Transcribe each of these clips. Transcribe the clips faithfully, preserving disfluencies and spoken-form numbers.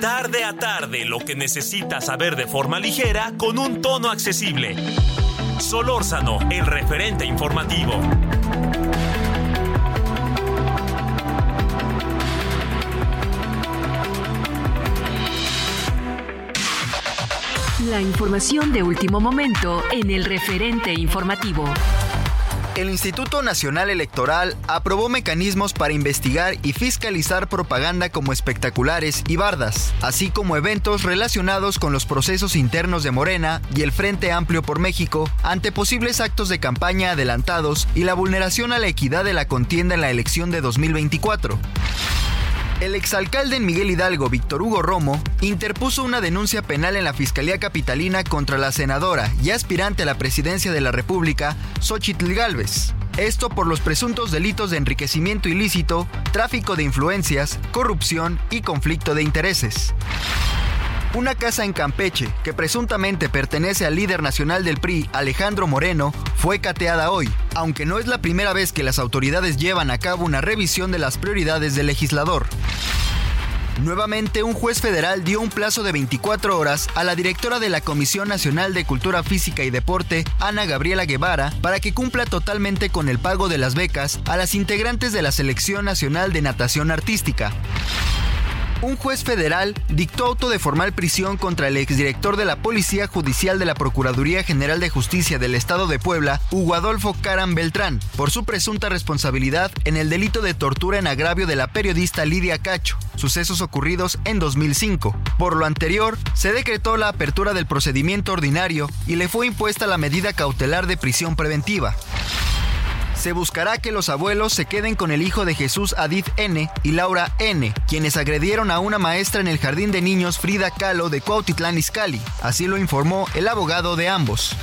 Tarde a tarde, lo que necesitas saber de forma ligera con un tono accesible. Solórzano, el referente informativo. La información de último momento en el referente informativo. El Instituto Nacional Electoral aprobó mecanismos para investigar y fiscalizar propaganda como espectaculares y bardas, así como eventos relacionados con los procesos internos de Morena y el Frente Amplio por México ante posibles actos de campaña adelantados y la vulneración a la equidad de la contienda en la elección de dos mil veinticuatro. El exalcalde en Miguel Hidalgo, Víctor Hugo Romo, interpuso una denuncia penal en la Fiscalía Capitalina contra la senadora y aspirante a la presidencia de la República, Xóchitl Gálvez. Esto por los presuntos delitos de enriquecimiento ilícito, tráfico de influencias, corrupción y conflicto de intereses. Una casa en Campeche, que presuntamente pertenece al líder nacional del P R I, Alejandro Moreno, fue cateada hoy, aunque no es la primera vez que las autoridades llevan a cabo una revisión de las prioridades del legislador. Nuevamente, un juez federal dio un plazo de veinticuatro horas a la directora de la Comisión Nacional de Cultura Física y Deporte, Ana Gabriela Guevara, para que cumpla totalmente con el pago de las becas a las integrantes de la Selección Nacional de Natación Artística. Un juez federal dictó auto de formal prisión contra el exdirector de la Policía Judicial de la Procuraduría General de Justicia del Estado de Puebla, Hugo Adolfo Caram Beltrán, por su presunta responsabilidad en el delito de tortura en agravio de la periodista Lidia Cacho, sucesos ocurridos en dos mil cinco. Por lo anterior, se decretó la apertura del procedimiento ordinario y le fue impuesta la medida cautelar de prisión preventiva. Se buscará que los abuelos se queden con el hijo de Jesús Adit N. y Laura N., quienes agredieron a una maestra en el jardín de niños Frida Kahlo de Cuautitlán Izcalli, así lo informó el abogado de ambos.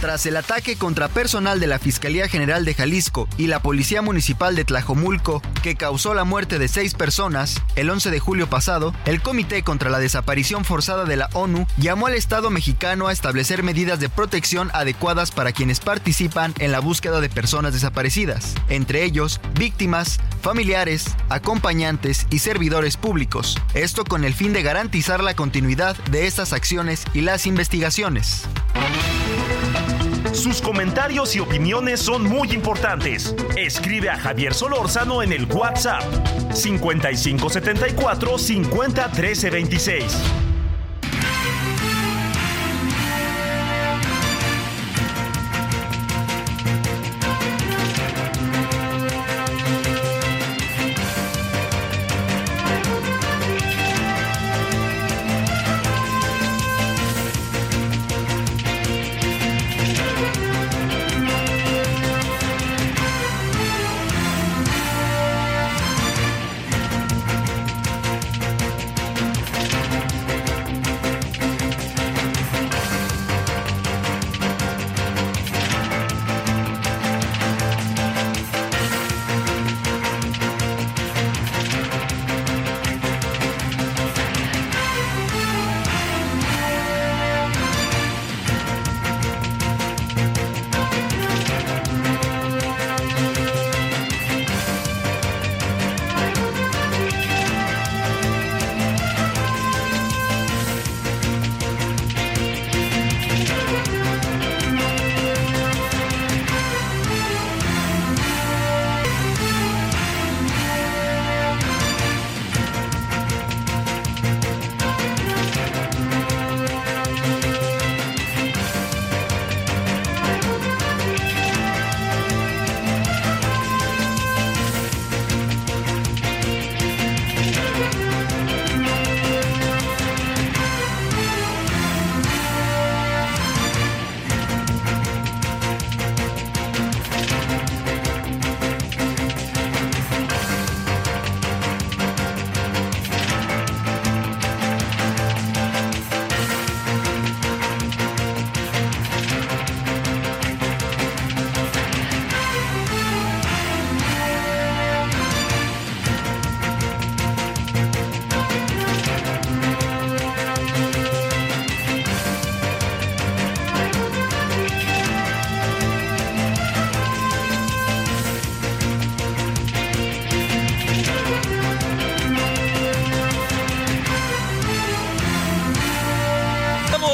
Tras el ataque contra personal de la Fiscalía General de Jalisco y la Policía Municipal de Tlajomulco, que causó la muerte de seis personas, el once de julio pasado, el Comité contra la Desaparición Forzada de la ONU llamó al Estado mexicano a establecer medidas de protección adecuadas para quienes participan en la búsqueda de personas desaparecidas, entre ellos víctimas, familiares, acompañantes y servidores públicos. Esto con el fin de garantizar la continuidad de estas acciones y las investigaciones. Sus comentarios y opiniones son muy importantes. Escribe a Javier Solórzano en el WhatsApp cincuenta y cinco setenta y cuatro cincuenta trece veintiséis.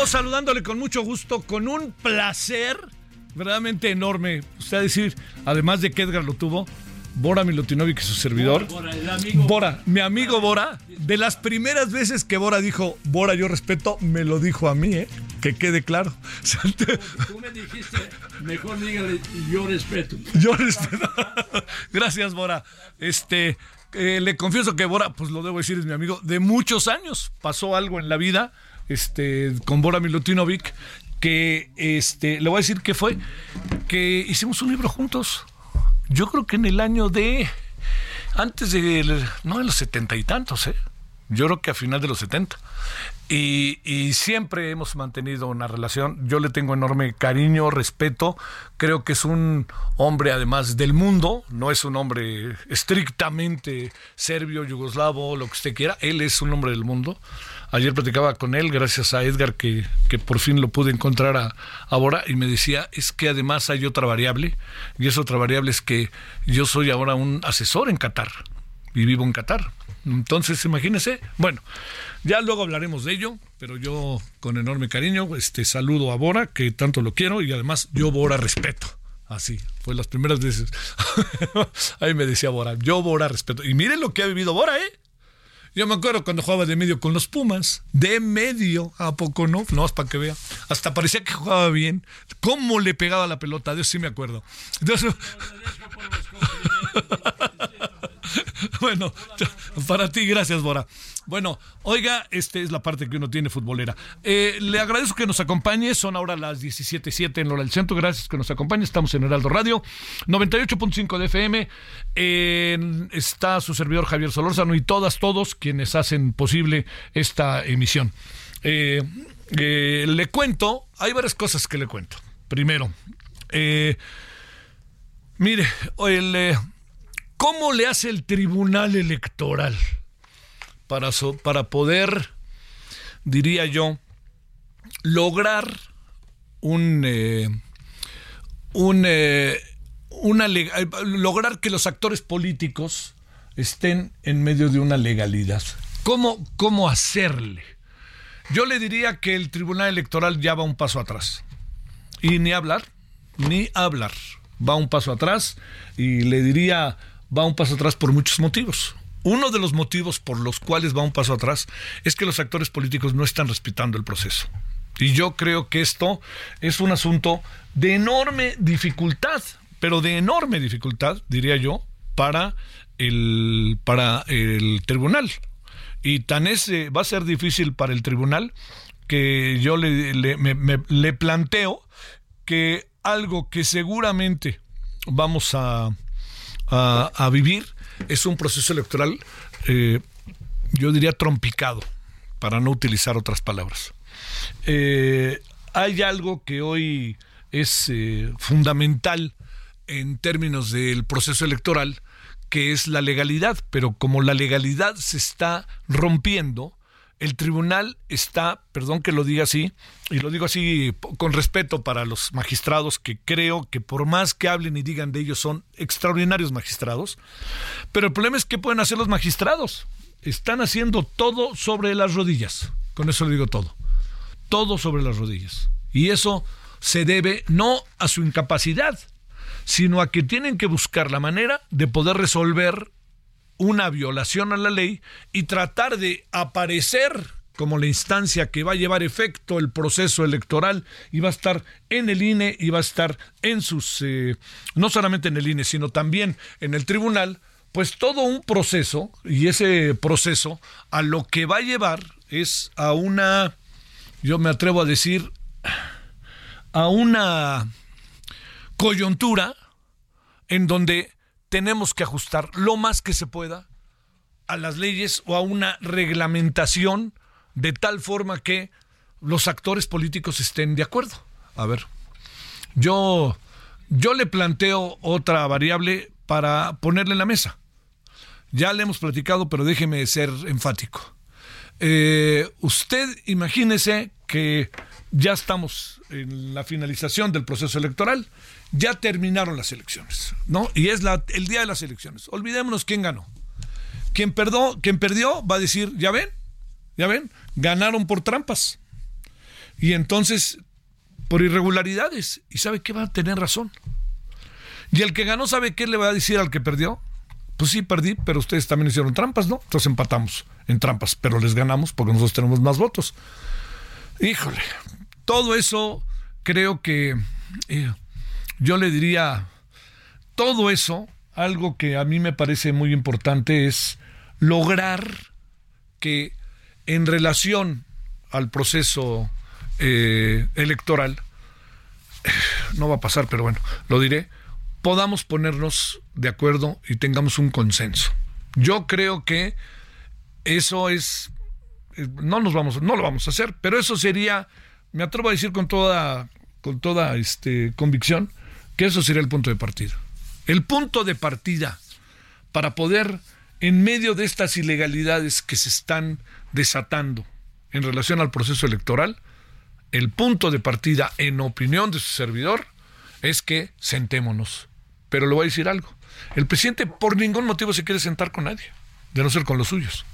Yo saludándole con mucho gusto, con un placer verdaderamente enorme. Usted a decir, además de que Edgar lo tuvo, Bora Milutinović, su servidor. Bora, Bora, el amigo. Bora, mi amigo Bora. De las primeras veces que Bora dijo, Bora, yo respeto, me lo dijo a mí, ¿eh? Que quede claro. Tú me dijiste, mejor dígale, yo respeto. Yo respeto. Gracias, Bora. Este, eh, le confieso que Bora, pues lo debo decir, es mi amigo de muchos años. Pasó algo en la vida, este, con Bora Milutinović, que, este, le voy a decir qué fue, que hicimos un libro juntos. Yo creo que en el año de... Antes de... No, en los setenta y tantos, ¿eh? Yo creo que a final de los setenta. Y, y siempre hemos mantenido una relación. Yo le tengo enorme cariño, respeto. Creo que es un hombre, además, del mundo. No es un hombre estrictamente serbio, yugoslavo, lo que usted quiera. Él es un hombre del mundo. Ayer platicaba con él, gracias a Edgar, que, que por fin lo pude encontrar a, a Bora, y me decía, es que además hay otra variable, y esa otra variable es que yo soy ahora un asesor en Qatar, y vivo en Qatar. Entonces, imagínense, bueno, ya luego hablaremos de ello, pero yo con enorme cariño este saludo a Bora, que tanto lo quiero, y además yo Bora respeto. Así, fue las primeras veces. Ahí me decía Bora, yo Bora respeto. Y miren lo que ha vivido Bora, ¿eh? Yo me acuerdo cuando jugaba de medio con los Pumas, de medio, ¿a poco no? No, es para que vea. Hasta parecía que jugaba bien. ¿Cómo le pegaba la pelota? Dios, sí me acuerdo. Entonces... Bueno, para ti, gracias, Bora. Bueno, oiga, esta es la parte que uno tiene futbolera. Eh, le agradezco que nos acompañe. Son ahora las diecisiete cero siete en hora del centro. Gracias que nos acompañe. Estamos en Heraldo Radio, noventa y ocho punto cinco de F M. Eh, está su servidor Javier Solórzano y todas, todos quienes hacen posible esta emisión. Eh, eh, le cuento, hay varias cosas que le cuento. Primero, eh, mire, el... Eh, ¿Cómo le hace el Tribunal Electoral para, so, para poder, diría yo, lograr un, eh, un eh, una eh, lograr que los actores políticos estén en medio de una legalidad? ¿Cómo, cómo hacerle? Yo le diría que el Tribunal Electoral ya va un paso atrás. Y ni hablar, ni hablar. Va un paso atrás y le diría... Va un paso atrás por muchos motivos. Uno de los motivos por los cuales va un paso atrás es que los actores políticos no están respetando el proceso. Y yo creo que esto es un asunto de enorme dificultad, pero de enorme dificultad, diría yo, para el, para el tribunal. Y tan es, eh, va a ser difícil para el tribunal que yo le, le, me, me, le planteo que algo que seguramente vamos a... A, a vivir es un proceso electoral, eh, yo diría trompicado, para no utilizar otras palabras. Eh, hay algo que hoy es eh, fundamental en términos del proceso electoral, que es la legalidad, pero como la legalidad se está rompiendo, el tribunal está, perdón que lo diga así, y lo digo así con respeto para los magistrados que creo que por más que hablen y digan de ellos son extraordinarios magistrados, pero el problema es que pueden hacer los magistrados. Están haciendo todo sobre las rodillas, con eso le digo todo, todo sobre las rodillas. Y eso se debe no a su incapacidad, sino a que tienen que buscar la manera de poder resolver una violación a la ley y tratar de aparecer como la instancia que va a llevar efecto el proceso electoral y va a estar en el I N E y va a estar en sus, eh, no solamente en el I N E, sino también en el tribunal, pues todo un proceso, y ese proceso a lo que va a llevar es a una, yo me atrevo a decir, a una coyuntura en donde tenemos que ajustar lo más que se pueda a las leyes o a una reglamentación de tal forma que los actores políticos estén de acuerdo. A ver, yo, yo le planteo otra variable para ponerle en la mesa. Ya le hemos platicado, pero déjeme ser enfático. Eh, usted imagínese que ya estamos en la finalización del proceso electoral. Ya terminaron las elecciones, ¿no? Y es la, el día de las elecciones. Olvidémonos quién ganó. Quien, perdó, quien perdió va a decir, ya ven, ya ven, ganaron por trampas. y entonces por irregularidades, y sabe que va a tener razón. Y el que ganó, ¿sabe qué le va a decir al que perdió? Pues sí, perdí, pero ustedes también hicieron trampas, ¿no? Entonces empatamos en trampas, pero les ganamos porque nosotros tenemos más votos. Híjole, todo eso creo que eh, yo le diría, todo eso, algo que a mí me parece muy importante es lograr que en relación al proceso eh, electoral, no va a pasar, pero bueno, lo diré, podamos ponernos de acuerdo y tengamos un consenso. Yo creo que eso es, no nos vamos, no lo vamos a hacer, pero eso sería, me atrevo a decir con toda, con toda este, convicción, que eso sería el punto de partida. El punto de partida para poder, en medio de estas ilegalidades que se están desatando en relación al proceso electoral, el punto de partida, en opinión de su servidor, es que sentémonos. Pero le voy a decir algo. El presidente por ningún motivo se quiere sentar con nadie, de no ser con los suyos.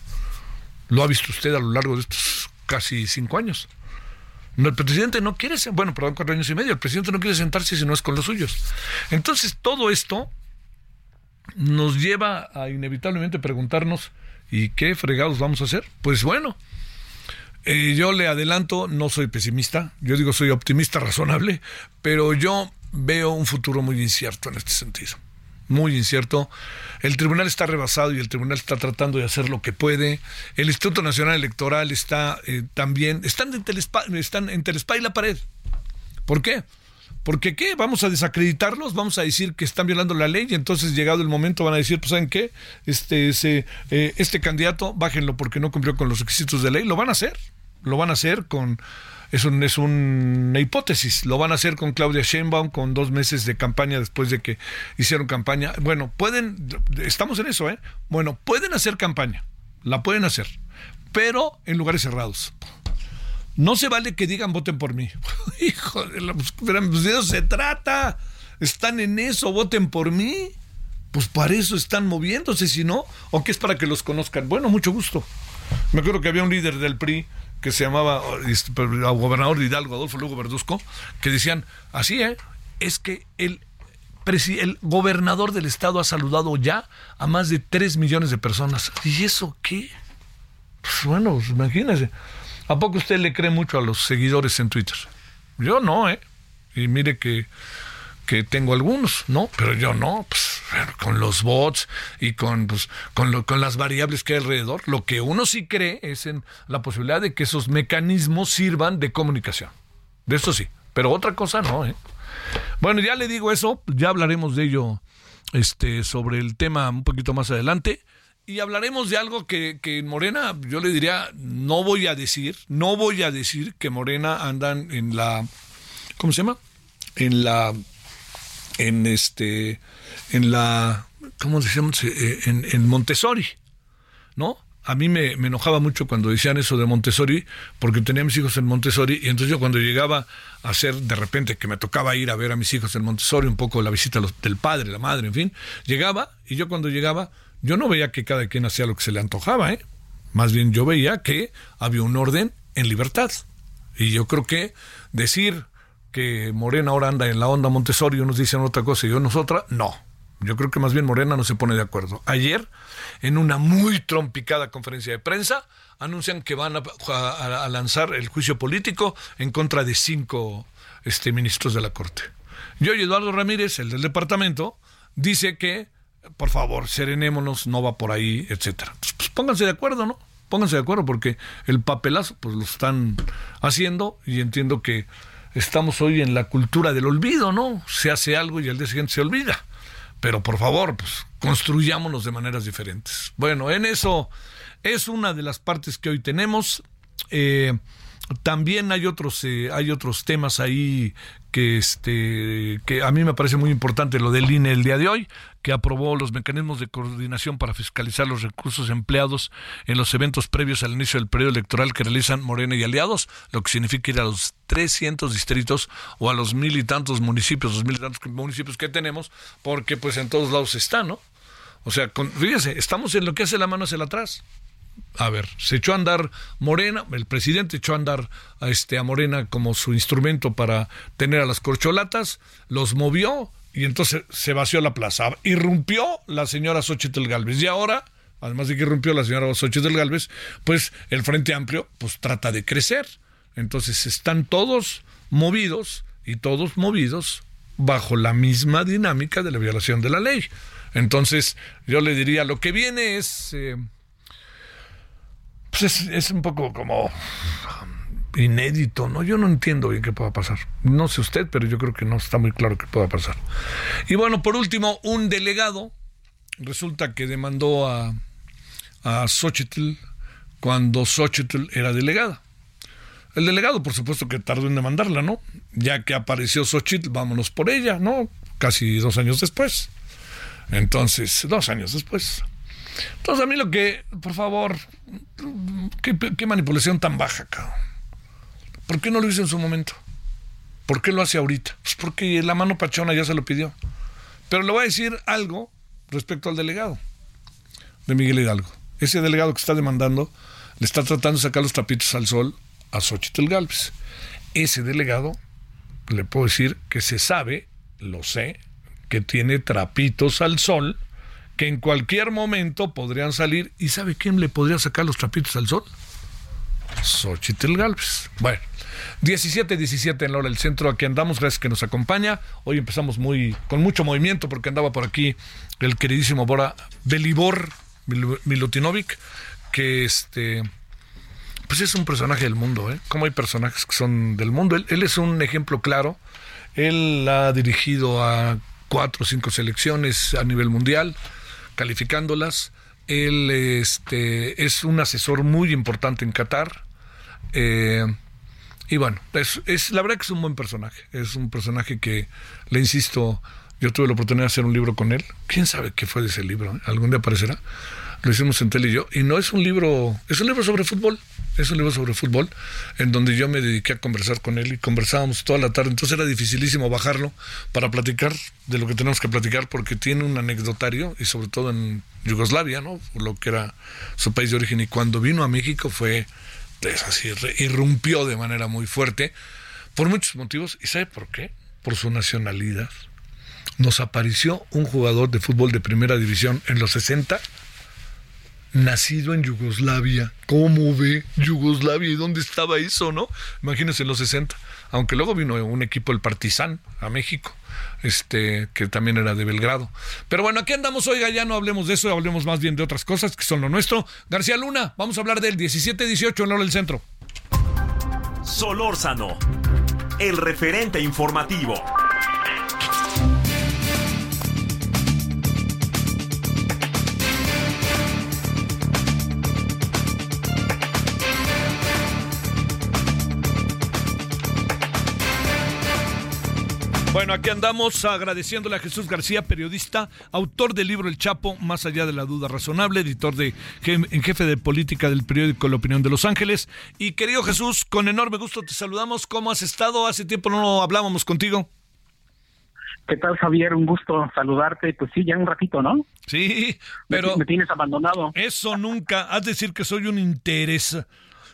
Lo ha visto usted a lo largo de estos casi cinco años. No, el presidente no quiere, bueno, perdón, cuatro años y medio, el presidente no quiere sentarse si no es con los suyos. Entonces, todo esto nos lleva a inevitablemente preguntarnos, ¿y qué fregados vamos a hacer? Pues bueno, eh, yo le adelanto, no soy pesimista, yo digo soy optimista razonable, pero yo veo un futuro muy incierto en este sentido, muy incierto. El tribunal está rebasado y el tribunal está tratando de hacer lo que puede. El Instituto Nacional Electoral está eh, también, están entre, el spa, están entre el spa y la pared. ¿Por qué? Porque ¿qué? ¿Vamos a desacreditarlos? ¿Vamos a decir que están violando la ley? Y entonces, llegado el momento, van a decir, pues ¿saben qué? Este, ese, eh, este candidato, bájenlo porque no cumplió con los requisitos de ley. Lo van a hacer, lo van a hacer con... Es, un, es una hipótesis. Lo van a hacer con Claudia Sheinbaum, con dos meses de campaña después de que hicieron campaña. Bueno, pueden... Estamos en eso, ¿eh? Bueno, pueden hacer campaña. La pueden hacer. Pero en lugares cerrados. No se vale que digan voten por mí. Hijo de la... Pues de eso se trata. Están en eso. Voten por mí. Pues para eso están moviéndose, si no. ¿O qué es para que los conozcan? Bueno, mucho gusto. Me acuerdo que había un líder del P R I... que se llamaba gobernador de Hidalgo, Adolfo Lugo Verduzco, que decían, así ¿eh? es que el, el gobernador del estado ha saludado ya a más de tres millones de personas. ¿Y eso qué? Pues bueno, imagínense. ¿A poco usted le cree mucho a los seguidores en Twitter? Yo no, ¿eh? Y mire que, que tengo algunos, ¿no? Pero yo no, pues con los bots y con, pues, con, lo, con las variables que hay alrededor, lo que uno sí cree es en la posibilidad de que esos mecanismos sirvan de comunicación. De eso sí, pero otra cosa no, ¿eh? Bueno, ya le digo eso, ya hablaremos de ello este, sobre el tema un poquito más adelante, y hablaremos de algo que, que en Morena, yo le diría, no voy a decir, no voy a decir que Morena andan en la, ¿cómo se llama? En la... en este en la ¿cómo decíamos? en, en Montessori, ¿no? A mí me, me enojaba mucho cuando decían eso de Montessori, porque tenía a mis hijos en Montessori, y entonces yo cuando llegaba a hacer, de repente, que me tocaba ir a ver a mis hijos en Montessori, un poco la visita los, del padre, la madre, en fin, llegaba, y yo cuando llegaba, yo no veía que cada quien hacía lo que se le antojaba, ¿eh? Más bien yo veía que había un orden en libertad, y yo creo que decir que Morena ahora anda en la onda Montessori, unos dicen otra cosa y unos otra, no. Yo creo que más bien Morena no se pone de acuerdo. Ayer, en una muy trompicada conferencia de prensa, anuncian que van a, a, a lanzar el juicio político en contra de cinco este, ministros de la Corte. Y hoy Eduardo Ramírez, el del departamento, dice que, por favor, serenémonos, no va por ahí, etcétera. Pues, pues pónganse de acuerdo, ¿no? Pónganse de acuerdo porque el papelazo pues lo están haciendo, y entiendo que estamos hoy en la cultura del olvido, ¿no? Se hace algo y al día siguiente se olvida. Pero por favor, pues, construyámonos de maneras diferentes. Bueno, en eso es una de las partes que hoy tenemos. Eh, también hay otros, eh, hay otros temas ahí que, este, que a mí me parece muy importante, lo del I N E el día de hoy, que aprobó los mecanismos de coordinación para fiscalizar los recursos empleados en los eventos previos al inicio del periodo electoral que realizan Morena y aliados, lo que significa ir a los trescientos distritos o a los mil y tantos municipios, los mil y tantos municipios que tenemos, porque pues en todos lados está, ¿no? O sea, con, fíjese, estamos en lo que hace la mano hacia el atrás. a ver, se echó a andar Morena, el presidente echó a andar a, este, a Morena como su instrumento para tener a las corcholatas, los movió y entonces se vació la plaza. Irrumpió la señora Xóchitl Gálvez y ahora, además de que irrumpió la señora Xóchitl Gálvez, pues el Frente Amplio pues trata de crecer. Entonces están todos movidos y todos movidos bajo la misma dinámica de la violación de la ley. Entonces yo le diría, lo que viene es... Eh, Pues es, es un poco como inédito, ¿no? Yo no entiendo bien qué pueda pasar. No sé usted, pero yo creo que no está muy claro qué pueda pasar. Y bueno, por último, un delegado resulta que demandó a, a Xóchitl cuando Xóchitl era delegada. El delegado, por supuesto, que tardó en demandarla, ¿no? Ya que apareció Xóchitl, vámonos por ella, ¿no? Casi dos años después. Entonces, dos años después... Entonces, a mí lo que, por favor, qué, qué manipulación tan baja, cabrón. ¿Por qué no lo hizo en su momento? ¿Por qué lo hace ahorita? Pues porque la mano pachona ya se lo pidió. Pero le voy a decir algo respecto al delegado de Miguel Hidalgo. Ese delegado que está demandando le está tratando de sacar los trapitos al sol a Xóchitl Gálvez. Ese delegado, le puedo decir que se sabe, lo sé, que tiene trapitos al sol que en cualquier momento podrían salir. ¿Y sabe quién le podría sacar los trapitos al sol? Xóchitl Gálvez. Bueno, diecisiete diecisiete en la hora del centro. Aquí andamos, gracias que nos acompaña. Hoy empezamos muy con mucho movimiento porque andaba por aquí el queridísimo Bora Velibor Milutinović, que este pues es un personaje del mundo, ¿eh? Como hay personajes que son del mundo. Él, él es un ejemplo claro. Él ha dirigido a cuatro o cinco selecciones a nivel mundial, calificándolas. Él este, es un asesor muy importante en Qatar. Eh, y bueno, es, es, la verdad que es un buen personaje. Es un personaje que, le insisto, yo tuve la oportunidad de hacer un libro con él. ¿Quién sabe qué fue de ese libro? Algún día aparecerá. Lo hicimos entre él y yo. Y no es un libro, es un libro sobre fútbol. Es un libro sobre fútbol en donde yo me dediqué a conversar con él y conversábamos toda la tarde. Entonces era dificilísimo bajarlo para platicar de lo que tenemos que platicar porque tiene un anecdotario y sobre todo en Yugoslavia, ¿no? Lo que era su país de origen. Y cuando vino a México fue, es así, irrumpió de manera muy fuerte por muchos motivos. ¿Y sabe por qué? Por su nacionalidad. Nos apareció un jugador de fútbol de primera división en los sesenta nacido en Yugoslavia. ¿Cómo ve Yugoslavia? ¿Y dónde estaba eso, no? Imagínense en los sesenta. Aunque luego vino un equipo, el Partizan, a México, este que también era de Belgrado. Pero bueno, aquí andamos. Oiga, ya no hablemos de eso, hablemos más bien de otras cosas que son lo nuestro. García Luna, vamos a hablar del diecisiete dieciocho en la hora del centro. Solórzano, el referente informativo. Bueno, aquí andamos agradeciéndole a Jesús García, periodista, autor del libro El Chapo, Más allá de la duda razonable, editor de, en jefe de política del periódico La Opinión de Los Ángeles. Y querido Jesús, con enorme gusto te saludamos. ¿Cómo has estado? Hace tiempo no hablábamos contigo. ¿Qué tal, Javier? Un gusto saludarte. Pues sí, ya un ratito, ¿no? Sí, pero... Me, me tienes abandonado. Eso nunca. Has de decir que soy un interés...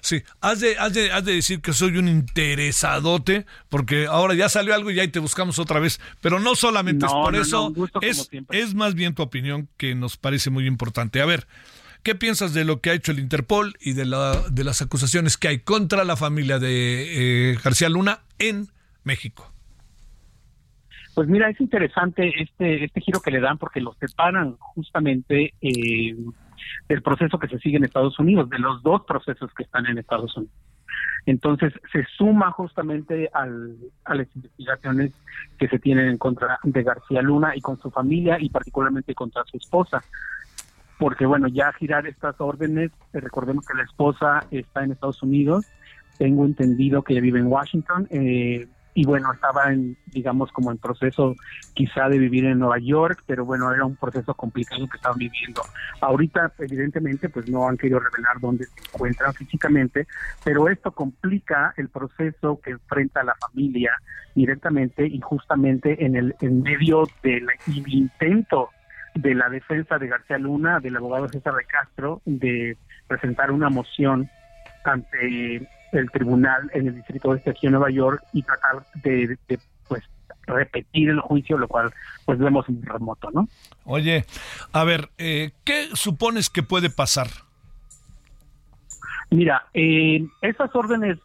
Sí, has de, has, de, has de decir que soy un interesadote, porque ahora ya salió algo y ahí te buscamos otra vez. Pero no solamente no, es por no, eso, no, es, es más bien tu opinión que nos parece muy importante. A ver, ¿qué piensas de lo que ha hecho el Interpol y de, la, de las acusaciones que hay contra la familia de eh, García Luna en México? Pues mira, es interesante este, este giro que le dan porque los separan justamente... Eh, del proceso que se sigue en Estados Unidos, de los dos procesos que están en Estados Unidos. Entonces, se suma justamente al, a las investigaciones que se tienen en contra de García Luna y con su familia y particularmente contra su esposa. Porque, bueno, ya girar estas órdenes, recordemos que la esposa está en Estados Unidos, tengo entendido que vive en Washington, eh, y bueno, estaba en, digamos, como en proceso quizá de vivir en Nueva York, pero bueno, era un proceso complicado que estaban viviendo. Ahorita, evidentemente, pues no han querido revelar dónde se encuentran físicamente, pero esto complica el proceso que enfrenta la familia directamente y justamente en el en medio del intento de la defensa de García Luna, del abogado César de Castro, de presentar una moción ante el tribunal en el Distrito Este aquí en Nueva York y tratar de, de pues repetir el juicio, lo cual pues vemos en remoto, ¿no? Oye, a ver, eh, ¿qué supones que puede pasar? Mira, eh, esas órdenes,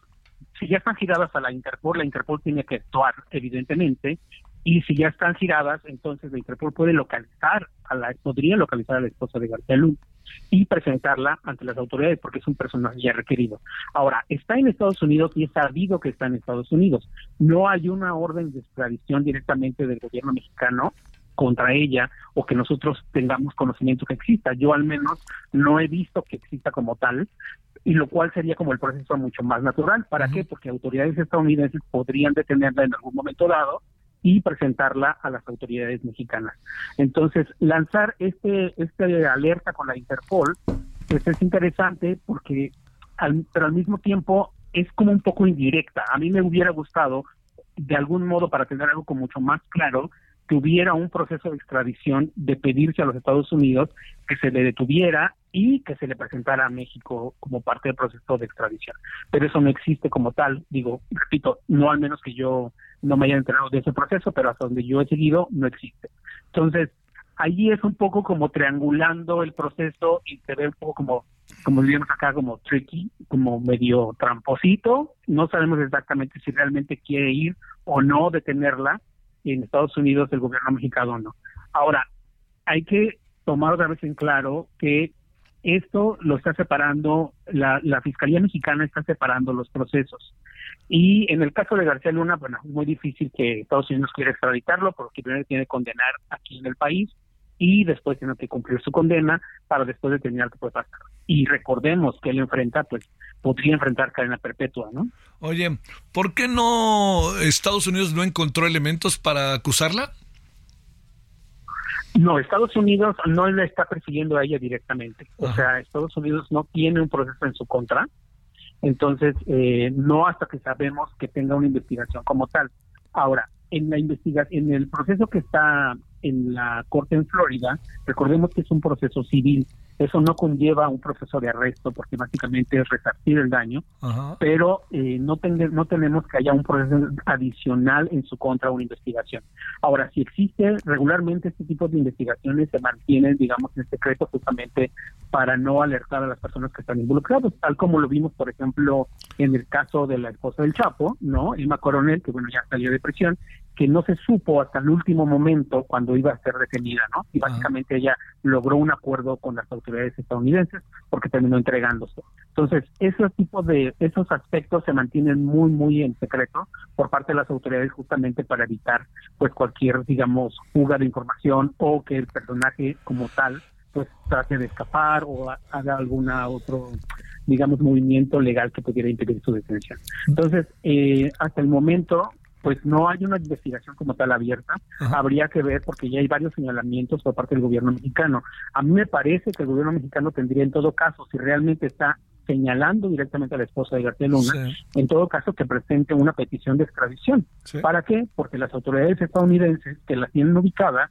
si ya están giradas a la Interpol, la Interpol tiene que actuar, evidentemente, y si ya están giradas, entonces la Interpol puede localizar a la, podría localizar a la esposa de García Luna y presentarla ante las autoridades, porque es un personaje ya requerido. Ahora, está en Estados Unidos y es sabido que está en Estados Unidos. No hay una orden de extradición directamente del gobierno mexicano contra ella, o que nosotros tengamos conocimiento que exista. Yo al menos no he visto que exista como tal, y lo cual sería como el proceso mucho más natural. ¿Para qué? Porque autoridades estadounidenses podrían detenerla en algún momento dado y presentarla a las autoridades mexicanas. Entonces, lanzar este este alerta con la Interpol, pues es interesante, porque al, pero al mismo tiempo es como un poco indirecta. A mí me hubiera gustado, de algún modo, para tener algo como mucho más claro, que hubiera un proceso de extradición, de pedirse a los Estados Unidos que se le detuviera y que se le presentara a México como parte del proceso de extradición. Pero eso no existe como tal. Digo, repito, no al menos que yo no me haya enterado de ese proceso, pero hasta donde yo he seguido, no existe. Entonces, allí es un poco como triangulando el proceso y se ve un poco como, como diríamos acá, como tricky, como medio tramposito. No sabemos exactamente si realmente quiere ir o no detenerla en Estados Unidos el gobierno mexicano, no. Ahora, hay que tomar otra vez en claro que esto lo está separando, la, la Fiscalía Mexicana está separando los procesos. Y en el caso de García Luna, bueno, es muy difícil que Estados Unidos quiera extraditarlo, porque primero tiene que condenar aquí en el país y después tiene que cumplir su condena para después determinar qué puede pasar. Y recordemos que él enfrenta, pues, podría enfrentar cadena perpetua, ¿no? Oye, ¿por qué no Estados Unidos no encontró elementos para acusarla? No, Estados Unidos no la está persiguiendo a ella directamente. O Ajá. sea, Estados Unidos no tiene un proceso en su contra. Entonces, eh, no hasta que sabemos que tenga una investigación como tal. Ahora, en la investigación, en el proceso que está en la corte en Florida, recordemos que es un proceso civil. Eso no conlleva un proceso de arresto, porque básicamente es resarcir el daño, Ajá. pero eh, no, ten- no tenemos que haya un proceso adicional en su contra, una investigación. Ahora, si existe, regularmente este tipo de investigaciones se mantienen, digamos, en secreto, justamente para no alertar a las personas que están involucradas, tal como lo vimos, por ejemplo, en el caso de la esposa del Chapo, ¿no? Irma Coronel, que bueno, ya salió de prisión, que no se supo hasta el último momento cuando iba a ser detenida, ¿no? Y básicamente ella logró un acuerdo con las autoridades estadounidenses porque terminó entregándose. Entonces, esos tipos de, esos aspectos se mantienen muy, muy en secreto por parte de las autoridades, justamente para evitar, pues, cualquier, digamos, fuga de información o que el personaje como tal, pues, trate de escapar o haga alguna otro, digamos, movimiento legal que pudiera impedir su detención. Entonces, eh, hasta el momento, pues no hay una investigación como tal abierta. Ajá. Habría que ver, porque ya hay varios señalamientos por parte del gobierno mexicano. A mí me parece que el gobierno mexicano tendría, en todo caso, si realmente está señalando directamente a la esposa de García Luna, sí. en todo caso que presente una petición de extradición. Sí. ¿Para qué? Porque las autoridades estadounidenses que la tienen ubicada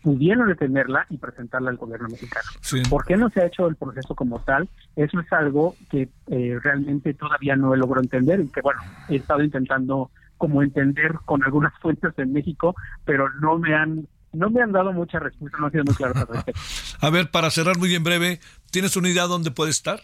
pudieron detenerla y presentarla al gobierno mexicano. Sí. ¿Por qué no se ha hecho el proceso como tal? Eso es algo que eh, realmente todavía no logro entender, y que, bueno, he estado intentando como entender con algunas fuentes en México, pero no me han no me han dado mucha respuesta, no ha sido muy claro al respecto. A ver, para cerrar muy en breve, ¿tienes una idea dónde puede estar?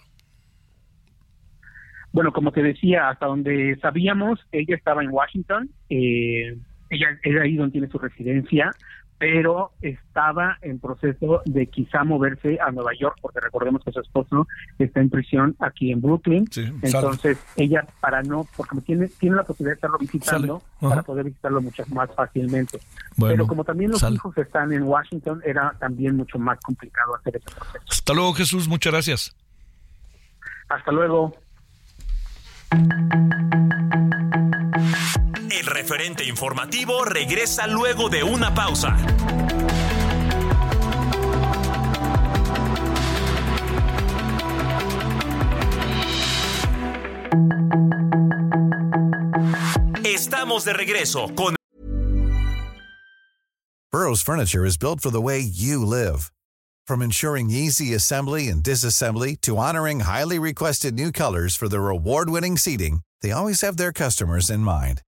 Bueno, como te decía, hasta donde sabíamos, ella estaba en Washington, eh, ella es ahí donde tiene su residencia, pero estaba en proceso de quizá moverse a Nueva York, porque recordemos que su esposo está en prisión aquí en Brooklyn, sí, entonces sale. Ella para no, porque tiene tiene la posibilidad de estarlo visitando, para poder visitarlo mucho más fácilmente. Bueno, pero como también los sale. hijos están en Washington, era también mucho más complicado hacer ese proceso. Hasta luego, Jesús, muchas gracias. Hasta luego. El referente informativo regresa luego de una pausa. Estamos de regreso con Burrow's furniture is built for the way you live. From ensuring easy assembly and disassembly to honoring highly requested new colors for their award-winning seating, they always have their customers in mind.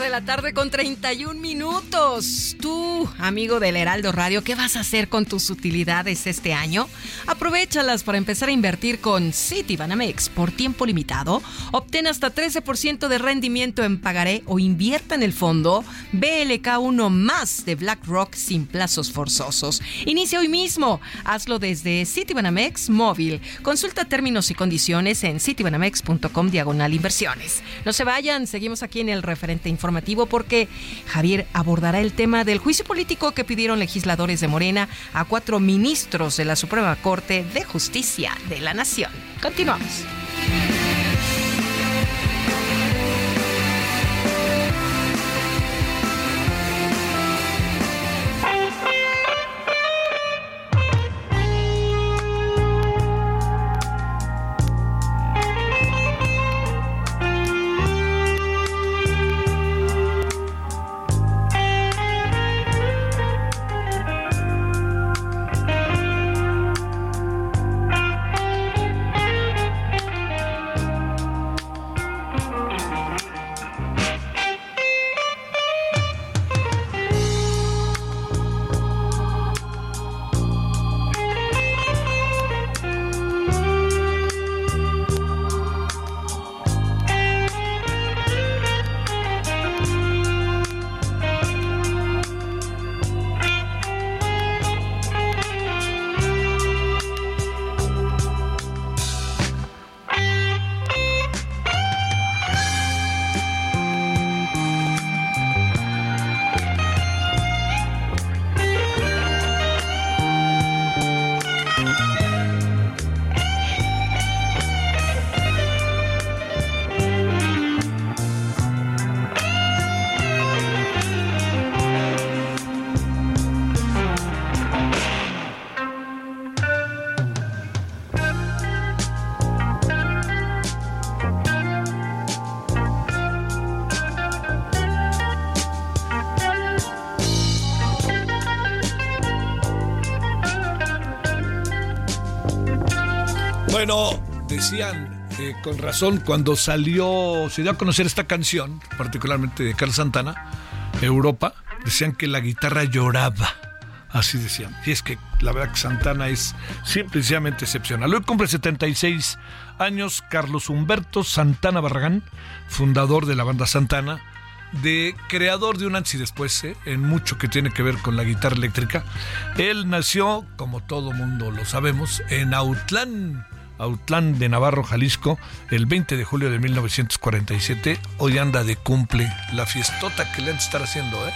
De la tarde con treinta y un minutos. Tú, amigo del Heraldo Radio, ¿qué vas a hacer con tus utilidades este año? Aprovéchalas para empezar a invertir con Citibanamex. Por tiempo limitado, obtén hasta trece por ciento de rendimiento en pagaré o invierta en el fondo B L K uno más de BlackRock sin plazos forzosos. Inicia hoy mismo. Hazlo desde Citibanamex Móvil. Consulta términos y condiciones en citibanamex.com diagonal inversiones. No se vayan, seguimos aquí en el referente informativo porque Javier abordará el tema del juicio político que pidieron legisladores de Morena a cuatro ministros de la Suprema Corte de Justicia de la Nación. Continuamos. Bueno, decían eh, con razón cuando salió, se dio a conocer esta canción, particularmente de Carlos Santana, Europa, decían que la guitarra lloraba, así decían. Y es que la verdad que Santana es simplemente excepcional. Hoy cumple setenta y seis años Carlos Humberto Santana Barragán, fundador de la banda Santana, de creador de un antes y después, ¿eh? en mucho que tiene que ver con la guitarra eléctrica. Él nació, como todo mundo lo sabemos, en Autlán, Autlán de Navarro, Jalisco, el veinte de julio de mil novecientos cuarenta y siete. Hoy anda de cumple, la fiestota que le han de estar haciendo, ¿eh?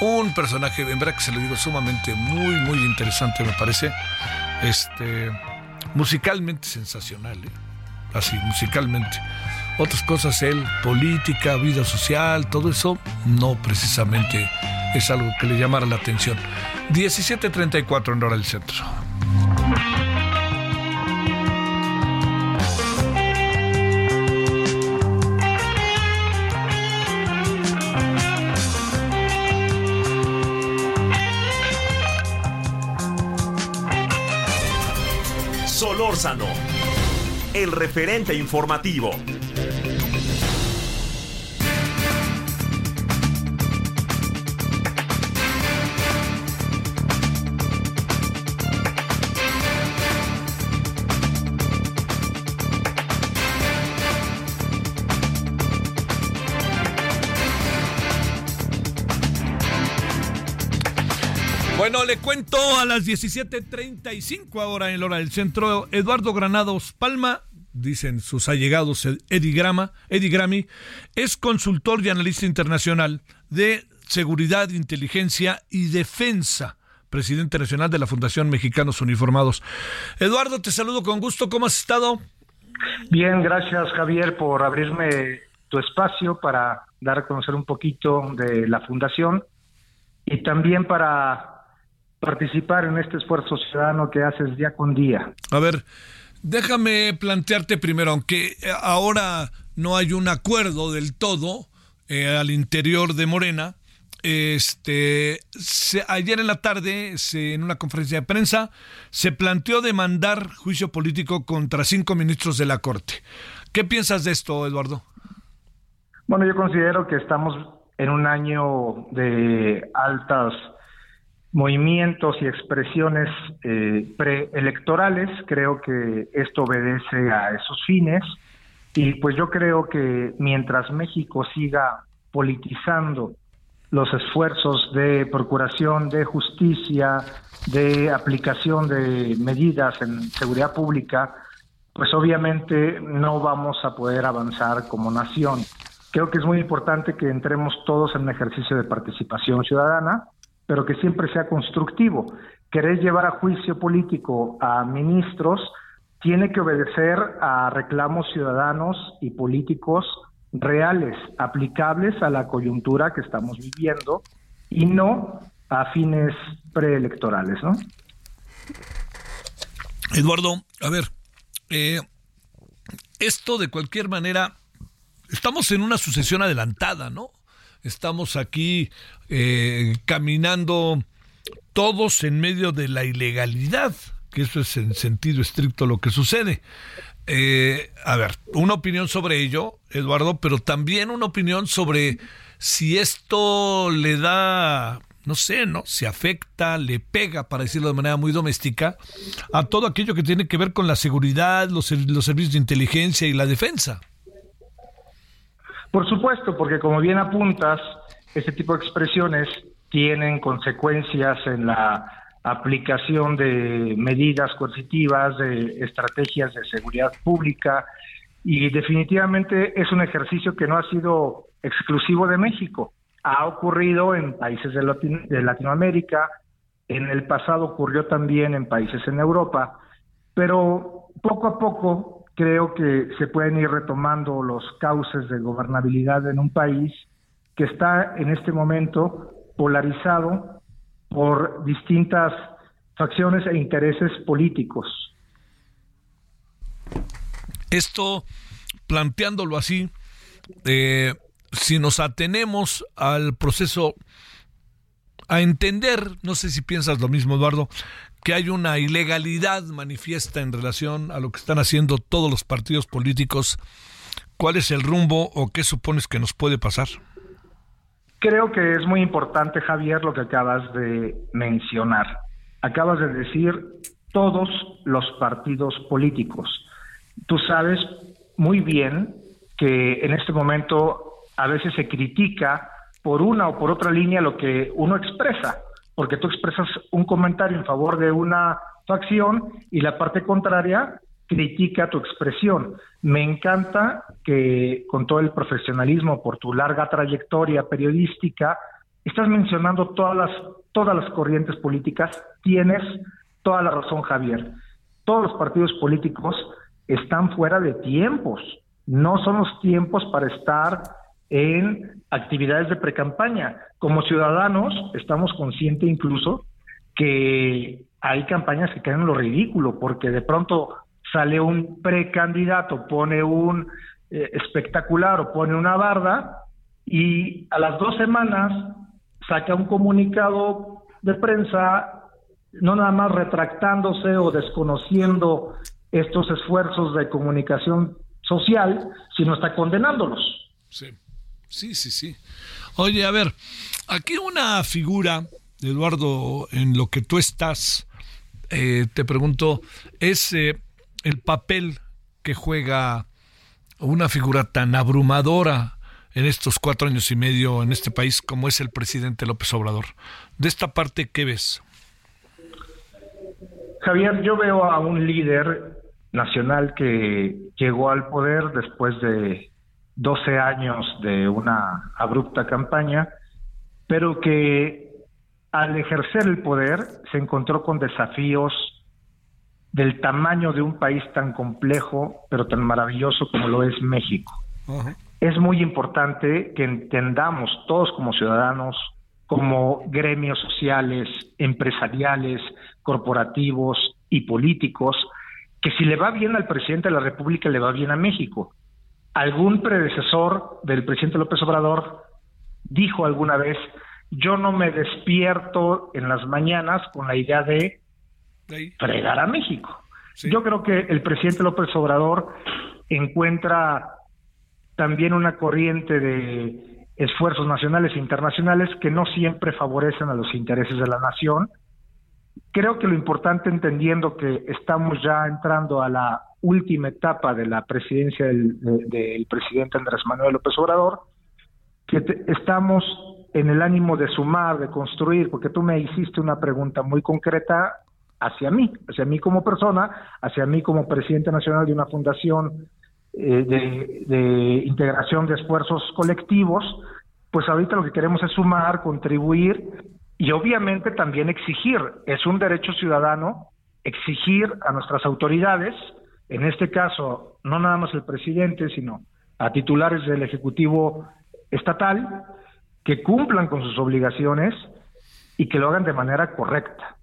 Un personaje, en verdad que se lo digo, sumamente muy, muy interesante, me parece. Este, musicalmente sensacional, ¿eh? Así, musicalmente. Otras cosas, él, política, vida social, todo eso, no precisamente es algo que le llamara la atención. diecisiete treinta y cuatro en hora del centro. Solórzano, el referente informativo. Bueno, le cuento a las diecisiete treinta y cinco ahora en la hora del centro. Eduardo Granados Palma, dicen sus allegados, Edigrama, Edigrami, es consultor y analista internacional de seguridad, inteligencia y defensa, presidente nacional de la Fundación Mexicanos Uniformados. Eduardo, te saludo con gusto. ¿Cómo has estado? Bien, gracias, Javier, por abrirme tu espacio para dar a conocer un poquito de la Fundación y también para participar en este esfuerzo ciudadano que haces día con día. A ver, déjame plantearte primero, aunque ahora no hay un acuerdo del todo eh, al interior de Morena, este se, ayer en la tarde, se, en una conferencia de prensa, se planteó demandar juicio político contra cinco ministros de la Corte. ¿Qué piensas de esto, Eduardo? Bueno, yo considero que estamos en un año de altos movimientos y expresiones eh, preelectorales. Creo que esto obedece a esos fines. Y pues yo creo que mientras México siga politizando los esfuerzos de procuración, de justicia, de aplicación de medidas en seguridad pública, pues obviamente no vamos a poder avanzar como nación. Creo que es muy importante que entremos todos en un ejercicio de participación ciudadana, pero que siempre sea constructivo. Querer llevar a juicio político a ministros tiene que obedecer a reclamos ciudadanos y políticos reales, aplicables a la coyuntura que estamos viviendo y no a fines preelectorales, ¿no? Eduardo, a ver, eh, esto de cualquier manera... Estamos en una sucesión adelantada, ¿no? Estamos aquí eh, caminando todos en medio de la ilegalidad, que eso es en sentido estricto lo que sucede. Eh, a ver, una opinión sobre ello, Eduardo, pero también una opinión sobre si esto le da, no sé, ¿no? Se afecta, le pega, para decirlo de manera muy doméstica, a todo aquello que tiene que ver con la seguridad, los, los servicios de inteligencia y la defensa. Por supuesto, porque como bien apuntas, este tipo de expresiones tienen consecuencias en la aplicación de medidas coercitivas, de estrategias de seguridad pública, y definitivamente es un ejercicio que no ha sido exclusivo de México. Ha ocurrido en países de, Latino- de Latinoamérica, en el pasado ocurrió también en países en Europa, pero poco a poco... Creo que se pueden ir retomando los cauces de gobernabilidad en un país que está en este momento polarizado por distintas facciones e intereses políticos. Esto, planteándolo así, eh, si nos atenemos al proceso, a entender, no sé si piensas lo mismo, Eduardo, que hay una ilegalidad manifiesta en relación a lo que están haciendo todos los partidos políticos. ¿Cuál es el rumbo o qué supones que nos puede pasar? Creo que es muy importante, Javier, lo que acabas de mencionar. Acabas de decir todos los partidos políticos. Tú sabes muy bien que en este momento a veces se critica por una o por otra línea lo que uno expresa, porque tú expresas un comentario en favor de una facción y la parte contraria critica tu expresión. Me encanta que con todo el profesionalismo, por tu larga trayectoria periodística, estás mencionando todas las, todas las corrientes políticas. Tienes toda la razón, Javier. Todos los partidos políticos están fuera de tiempos. No son los tiempos para estar en actividades de precampaña. Como ciudadanos estamos conscientes incluso que hay campañas que caen en lo ridículo, porque de pronto sale un precandidato, pone un eh, espectacular o pone una barda y a las dos semanas saca un comunicado de prensa, no nada más retractándose o desconociendo estos esfuerzos de comunicación social, sino está condenándolos. Sí. Sí, sí, sí. Oye, a ver, aquí una figura, Eduardo, en lo que tú estás, eh, te pregunto, es eh, el papel que juega una figura tan abrumadora en estos cuatro años y medio en este país como es el presidente López Obrador. De esta parte, ¿qué ves? Javier, yo veo a un líder nacional que llegó al poder después de doce años de una abrupta campaña, pero que al ejercer el poder se encontró con desafíos del tamaño de un país tan complejo, pero tan maravilloso como lo es México. Uh-huh. Es muy importante que entendamos todos como ciudadanos, como gremios sociales, empresariales, corporativos y políticos, que si le va bien al presidente de la República, le va bien a México. Algún predecesor del presidente López Obrador dijo alguna vez, yo no me despierto en las mañanas con la idea de fregar a México. Sí. Yo creo que el presidente López Obrador encuentra también una corriente de esfuerzos nacionales e internacionales que no siempre favorecen a los intereses de la nación. Creo que lo importante, entendiendo que estamos ya entrando a la última etapa de la presidencia del, de, del presidente Andrés Manuel López Obrador, que te, estamos en el ánimo de sumar, de construir, porque tú me hiciste una pregunta muy concreta hacia mí, hacia mí como persona, hacia mí como presidente nacional de una fundación eh, de, de integración de esfuerzos colectivos. Pues ahorita lo que queremos es sumar, contribuir y obviamente también exigir. Es un derecho ciudadano exigir a nuestras autoridades, en este caso no nada más el presidente, sino a titulares del Ejecutivo Estatal, que cumplan con sus obligaciones y que lo hagan de manera correcta.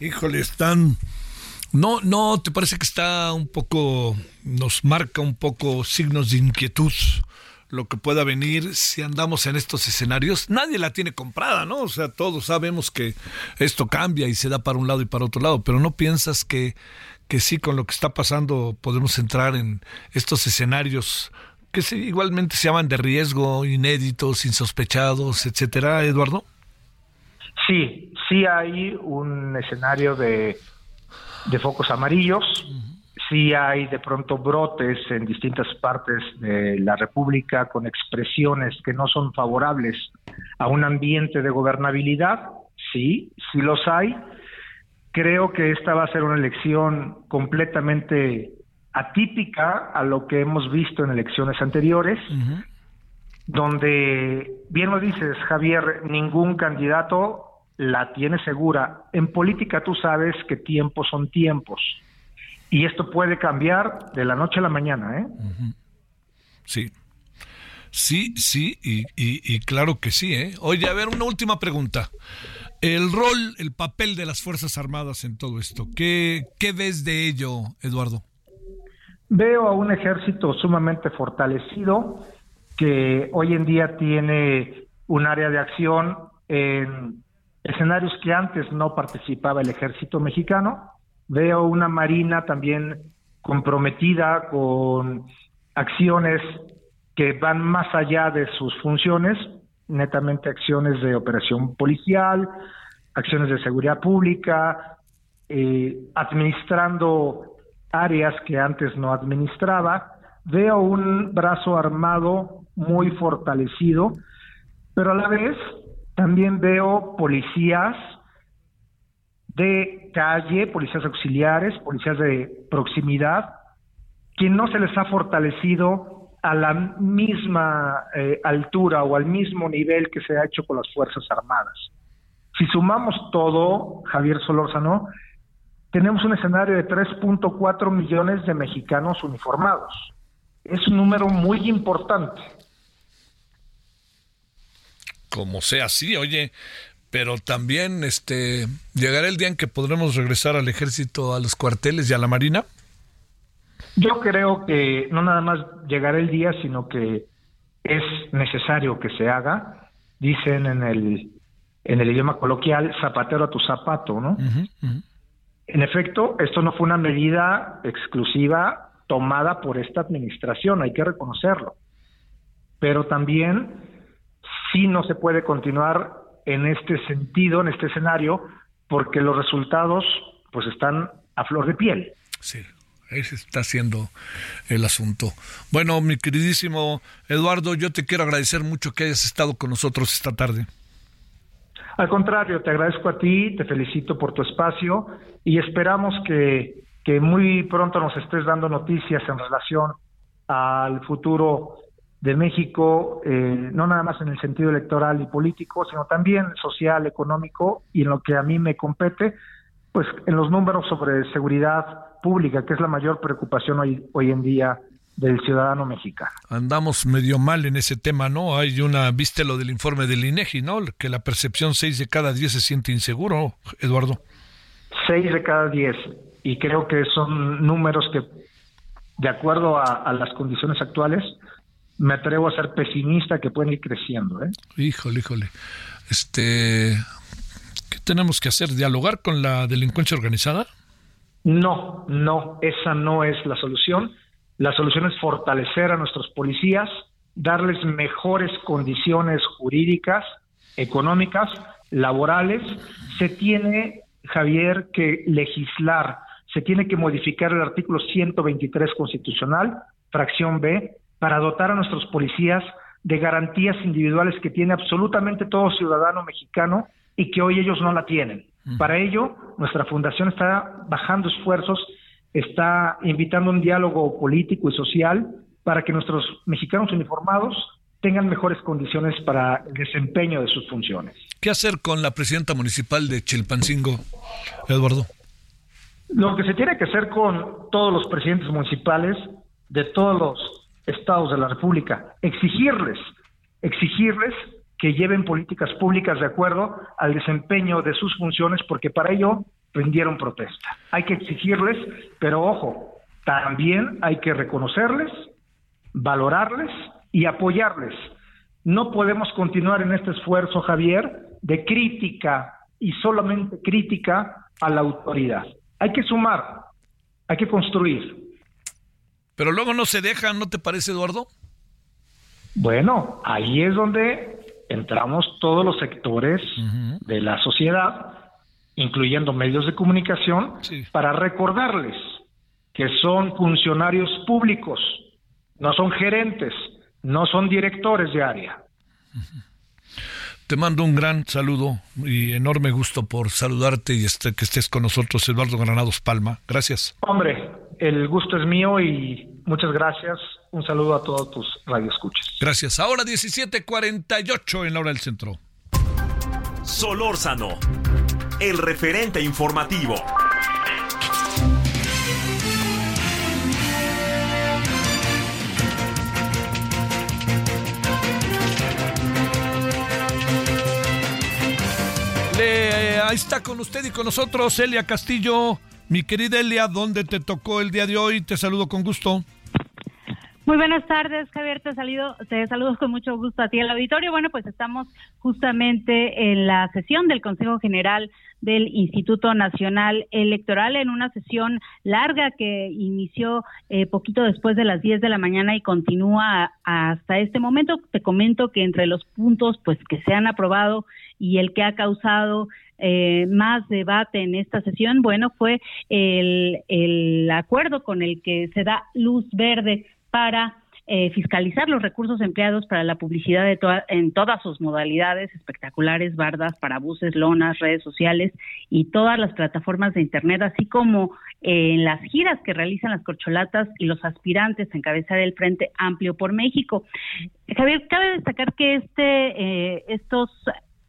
Híjole, están... No, no, ¿te parece que está un poco, nos marca un poco signos de inquietud lo que pueda venir si andamos en estos escenarios? Nadie la tiene comprada, ¿no? O sea, todos sabemos que esto cambia y se da para un lado y para otro lado, pero ¿no piensas que, que sí, con lo que está pasando podemos entrar en estos escenarios que sí, igualmente se llaman de riesgo, inéditos, insospechados, etcétera, Eduardo? Sí, sí hay un escenario de, de focos amarillos. Uh-huh. Sí hay de pronto brotes en distintas partes de la República con expresiones que no son favorables a un ambiente de gobernabilidad. Sí, sí los hay. Creo que esta va a ser una elección completamente atípica a lo que hemos visto en elecciones anteriores, uh-huh. donde, bien lo dices, Javier, ningún candidato la tiene segura. En política tú sabes que tiempos son tiempos. Y esto puede cambiar de la noche a la mañana, ¿eh? Sí, sí, sí, y, y, y claro que sí, ¿eh? Oye, a ver, una última pregunta. El rol, el papel de las Fuerzas Armadas en todo esto, ¿qué, qué ves de ello, Eduardo? Veo a un ejército sumamente fortalecido que hoy en día tiene un área de acción en escenarios que antes no participaba el ejército mexicano. Veo una marina también comprometida con acciones que van más allá de sus funciones, netamente acciones de operación policial, acciones de seguridad pública, eh, administrando áreas que antes no administraba. Veo un brazo armado muy fortalecido, pero a la vez también veo policías de calle, policías auxiliares, policías de proximidad, que no se les ha fortalecido a la misma eh, altura o al mismo nivel que se ha hecho con las Fuerzas Armadas. Si sumamos todo, Javier Solórzano, tenemos un escenario de tres punto cuatro millones de mexicanos uniformados. Es un número muy importante. Como sea así, oye... Pero también este llegará el día en que podremos regresar al ejército, a los cuarteles y a la marina. Yo creo que no nada más llegará el día, sino que es necesario que se haga. Dicen en el en el idioma coloquial, zapatero a tu zapato, ¿no? Uh-huh, uh-huh. En efecto, esto no fue una medida exclusiva tomada por esta administración, hay que reconocerlo. Pero también sí no se puede continuar en este sentido, en este escenario, porque los resultados pues están a flor de piel. Sí, ese está siendo el asunto. Bueno, mi queridísimo Eduardo, yo te quiero agradecer mucho que hayas estado con nosotros esta tarde. Al contrario, te agradezco a ti, te felicito por tu espacio y esperamos que, que muy pronto nos estés dando noticias en relación al futuro de México, eh, no nada más en el sentido electoral y político, sino también social, económico y en lo que a mí me compete, pues en los números sobre seguridad pública, que es la mayor preocupación hoy, hoy en día del ciudadano mexicano. Andamos medio mal en ese tema, ¿no? Hay una, viste lo del informe del INEGI, ¿no? Que la percepción seis de cada diez se siente inseguro, Eduardo. seis de cada diez, y creo que son números que, de acuerdo a, a las condiciones actuales, me atrevo a ser pesimista que pueden ir creciendo, ¿eh? Híjole, híjole. Este, ¿qué tenemos que hacer? ¿Dialogar con la delincuencia organizada? No, no, esa no es la solución. La solución es fortalecer a nuestros policías, darles mejores condiciones jurídicas, económicas, laborales. Se tiene, Javier, que legislar, se tiene que modificar el artículo ciento veintitrés constitucional, fracción B, para dotar a nuestros policías de garantías individuales que tiene absolutamente todo ciudadano mexicano y que hoy ellos no la tienen. Para ello, nuestra fundación está bajando esfuerzos, está invitando un diálogo político y social para que nuestros mexicanos uniformados tengan mejores condiciones para el desempeño de sus funciones. ¿Qué hacer con la presidenta municipal de Chilpancingo, Eduardo? Lo que se tiene que hacer con todos los presidentes municipales de todos los estados de la República, exigirles, exigirles que lleven políticas públicas de acuerdo al desempeño de sus funciones, porque para ello rindieron protesta. Hay que exigirles, pero ojo, también hay que reconocerles, valorarles y apoyarles. No podemos continuar en este esfuerzo, Javier, de crítica y solamente crítica a la autoridad. Hay que sumar, hay que construir. Pero luego no se dejan, ¿no te parece, Eduardo? Bueno, ahí es donde entramos todos los sectores uh-huh. de la sociedad, incluyendo medios de comunicación, sí. para recordarles que son funcionarios públicos, no son gerentes, no son directores de área. Te mando un gran saludo y enorme gusto por saludarte y este, que estés con nosotros, Eduardo Granados Palma. Gracias. Hombre, el gusto es mío y muchas gracias. Un saludo a todos tus radioescuchas. Gracias. Ahora diecisiete cuarenta y ocho en la hora del centro. Solórzano, el referente informativo. Le, eh, ahí está con usted y con nosotros Elia Castillo. Mi querida Elia, ¿dónde te tocó el día de hoy? Te saludo con gusto. Muy buenas tardes, Javier, te saludo, te saludo con mucho gusto a ti al auditorio. Bueno, pues estamos justamente en la sesión del Consejo General del Instituto Nacional Electoral, en una sesión larga que inició eh, poquito después de las diez de la mañana y continúa hasta este momento. Te comento que entre los puntos pues que se han aprobado y el que ha causado Eh, más debate en esta sesión, bueno, fue el, el acuerdo con el que se da luz verde para eh, fiscalizar los recursos empleados para la publicidad de to- en todas sus modalidades, espectaculares, bardas, parabuses, lonas, redes sociales y todas las plataformas de internet, así como eh, en las giras que realizan las corcholatas y los aspirantes a encabezar el Frente Amplio por México. Javier, cabe destacar que este eh, estos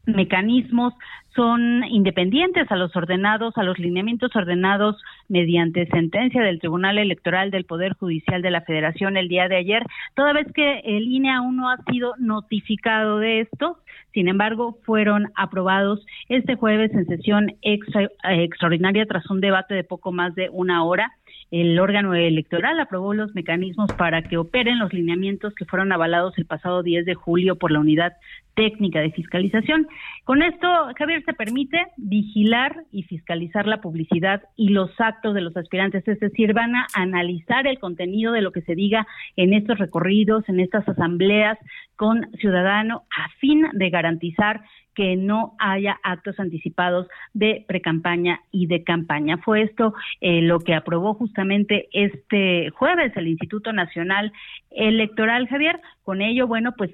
mecanismos son independientes a los ordenados, a los lineamientos ordenados mediante sentencia del Tribunal Electoral del Poder Judicial de la Federación el día de ayer, toda vez que el I N E aún no ha sido notificado de esto. Sin embargo, fueron aprobados este jueves en sesión extra, extraordinaria tras un debate de poco más de una hora. El órgano electoral aprobó los mecanismos para que operen los lineamientos que fueron avalados el pasado diez de julio por la Unidad Técnica de Fiscalización. Con esto, Javier, se permite vigilar y fiscalizar la publicidad y los actos de los aspirantes, es decir, van a analizar el contenido de lo que se diga en estos recorridos, en estas asambleas con ciudadano, a fin de garantizar que no haya actos anticipados de precampaña y de campaña. Fue esto eh, lo que aprobó justamente este jueves el Instituto Nacional Electoral, Javier. Con ello, bueno, pues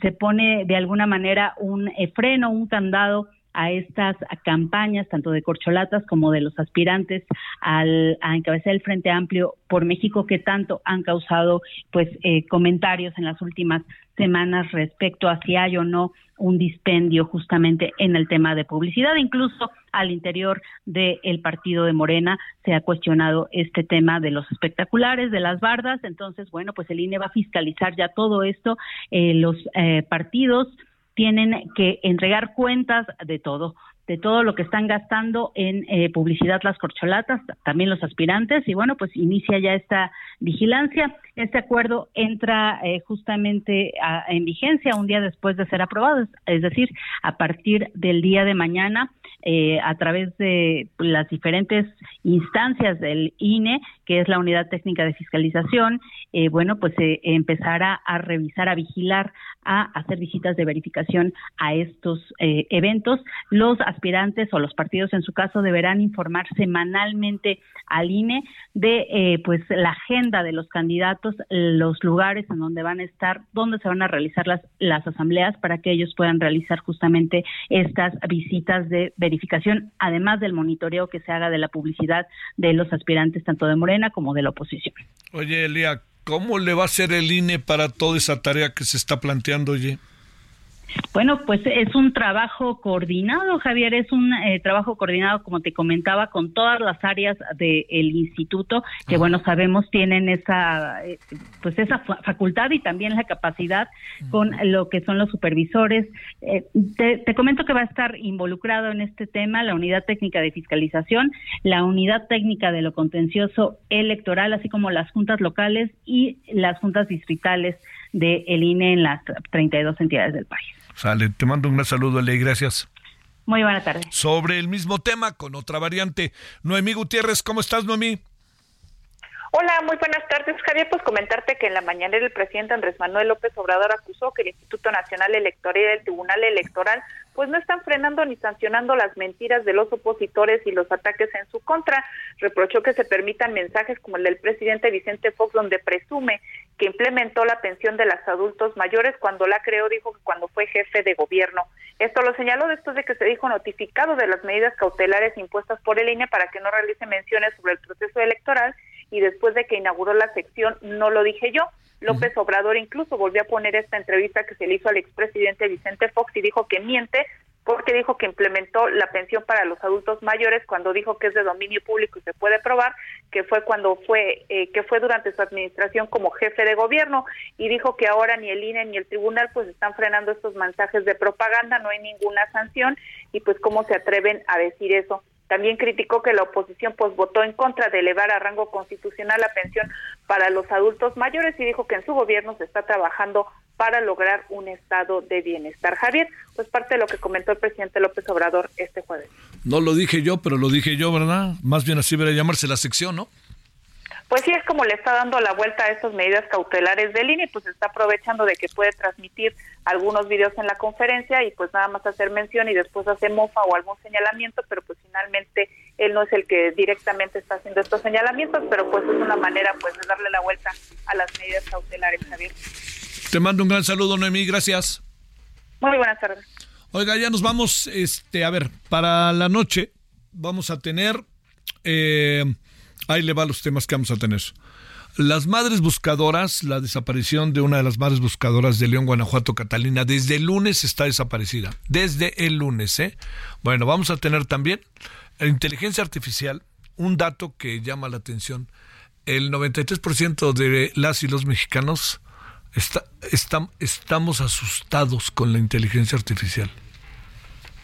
se pone de alguna manera un eh, freno, un candado a estas campañas, tanto de corcholatas como de los aspirantes al, a encabezar el Frente Amplio por México, que tanto han causado pues eh, comentarios en las últimas semanas respecto a si hay o no un dispendio justamente en el tema de publicidad. Incluso al interior del partido de Morena se ha cuestionado este tema de los espectaculares, de las bardas. Entonces, bueno, pues el I N E va a fiscalizar ya todo esto. Eh, los eh, partidos tienen que entregar cuentas de todo, de todo lo que están gastando en eh, publicidad las corcholatas, también los aspirantes, y bueno, pues inicia ya esta vigilancia. Este acuerdo entra eh, justamente a, en vigencia un día después de ser aprobado, es decir, a partir del día de mañana, eh, a través de las diferentes instancias del I N E, que es la Unidad Técnica de Fiscalización, eh, bueno, pues eh, empezará a revisar, a vigilar, a hacer visitas de verificación a estos eh, eventos. Los aspirantes o los partidos, en su caso, deberán informar semanalmente al I N E de eh, pues la agenda de los candidatos, los lugares en donde van a estar, dónde se van a realizar las, las asambleas, para que ellos puedan realizar justamente estas visitas de verificación, además del monitoreo que se haga de la publicidad de los aspirantes, tanto de Morena como de la oposición. Oye, Elia, ¿cómo le va a hacer el I N E para toda esa tarea que se está planteando, oye? Bueno, pues es un trabajo coordinado, Javier, es un eh, trabajo coordinado, como te comentaba, con todas las áreas del instituto, que bueno, sabemos tienen esa eh, pues esa facultad y también la capacidad con lo que son los supervisores. Eh, te, te comento que va a estar involucrado en este tema la Unidad Técnica de Fiscalización, la Unidad Técnica de lo Contencioso Electoral, así como las juntas locales y las juntas distritales del I N E en las treinta y dos entidades del país. Sale, te mando un gran saludo, Ale, gracias. Muy buena tarde. Sobre el mismo tema, con otra variante. Noemí Gutiérrez, ¿cómo estás, Noemí? Hola, muy buenas tardes, Javier. Pues comentarte que en la mañana el presidente Andrés Manuel López Obrador acusó que el Instituto Nacional Electoral y el Tribunal Electoral pues no están frenando ni sancionando las mentiras de los opositores y los ataques en su contra. Reprochó que se permitan mensajes como el del presidente Vicente Fox, donde presume que implementó la pensión de los adultos mayores cuando la creó, dijo que cuando fue jefe de gobierno. Esto lo señaló después de que se dijo notificado de las medidas cautelares impuestas por el I N E para que no realice menciones sobre el proceso electoral, y después de que inauguró la sección "No lo dije yo". López Obrador incluso volvió a poner esta entrevista que se le hizo al expresidente Vicente Fox y dijo que miente porque dijo que implementó la pensión para los adultos mayores cuando dijo que es de dominio público y se puede probar que fue cuando fue eh, que fue durante su administración como jefe de gobierno, y dijo que ahora ni el I N E ni el tribunal pues están frenando estos mensajes de propaganda, no hay ninguna sanción y pues cómo se atreven a decir eso. También criticó que la oposición pues votó en contra de elevar a rango constitucional la pensión para los adultos mayores y dijo que en su gobierno se está trabajando para lograr un estado de bienestar. Javier, pues parte de lo que comentó el presidente López Obrador este jueves. No lo dije yo, pero lo dije yo, ¿verdad? Más bien así debería llamarse la sección, ¿no? Pues sí, es como le está dando la vuelta a estas medidas cautelares del I N E, pues está aprovechando de que puede transmitir algunos videos en la conferencia y pues nada más hacer mención y después hace mofa o algún señalamiento, pero pues finalmente él no es el que directamente está haciendo estos señalamientos, pero pues es una manera pues de darle la vuelta a las medidas cautelares, Javier. Te mando un gran saludo, Noemí, gracias. Muy buenas tardes. Oiga, ya nos vamos, este, a ver, para la noche vamos a tener... Eh, Ahí le va los temas que vamos a tener. Las madres buscadoras, la desaparición de una de las madres buscadoras de León, Guanajuato, Catalina, desde el lunes está desaparecida. Desde el lunes, ¿eh? Bueno, vamos a tener también inteligencia artificial, un dato que llama la atención. El noventa y tres por ciento de las y los mexicanos está, está, estamos asustados con la inteligencia artificial.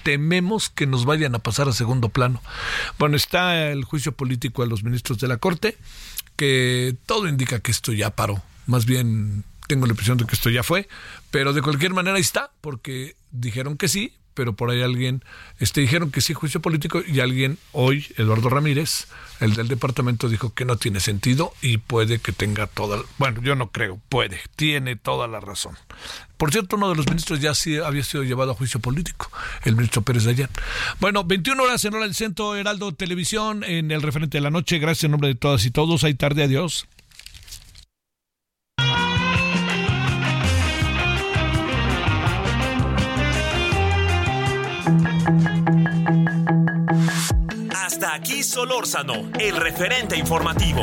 Tememos que nos vayan a pasar a segundo plano. Bueno, está el juicio político a los ministros de la Corte, que todo indica que esto ya paró. Más bien tengo la impresión de que esto ya fue, pero de cualquier manera ahí está, porque dijeron que sí, pero por ahí alguien, este, dijeron que sí, juicio político, y alguien hoy, Eduardo Ramírez, el del departamento, dijo que no tiene sentido y puede que tenga toda, bueno, yo no creo, puede, tiene toda la razón. Por cierto, uno de los ministros ya sí había sido llevado a juicio político, el ministro Pérez de Allá. Bueno, veintiuna horas en Hora del Centro, Heraldo Televisión, en el referente de la noche. Gracias en nombre de todas y todos. Hay tarde, adiós. Thank you. Luis Solórzano, el referente informativo.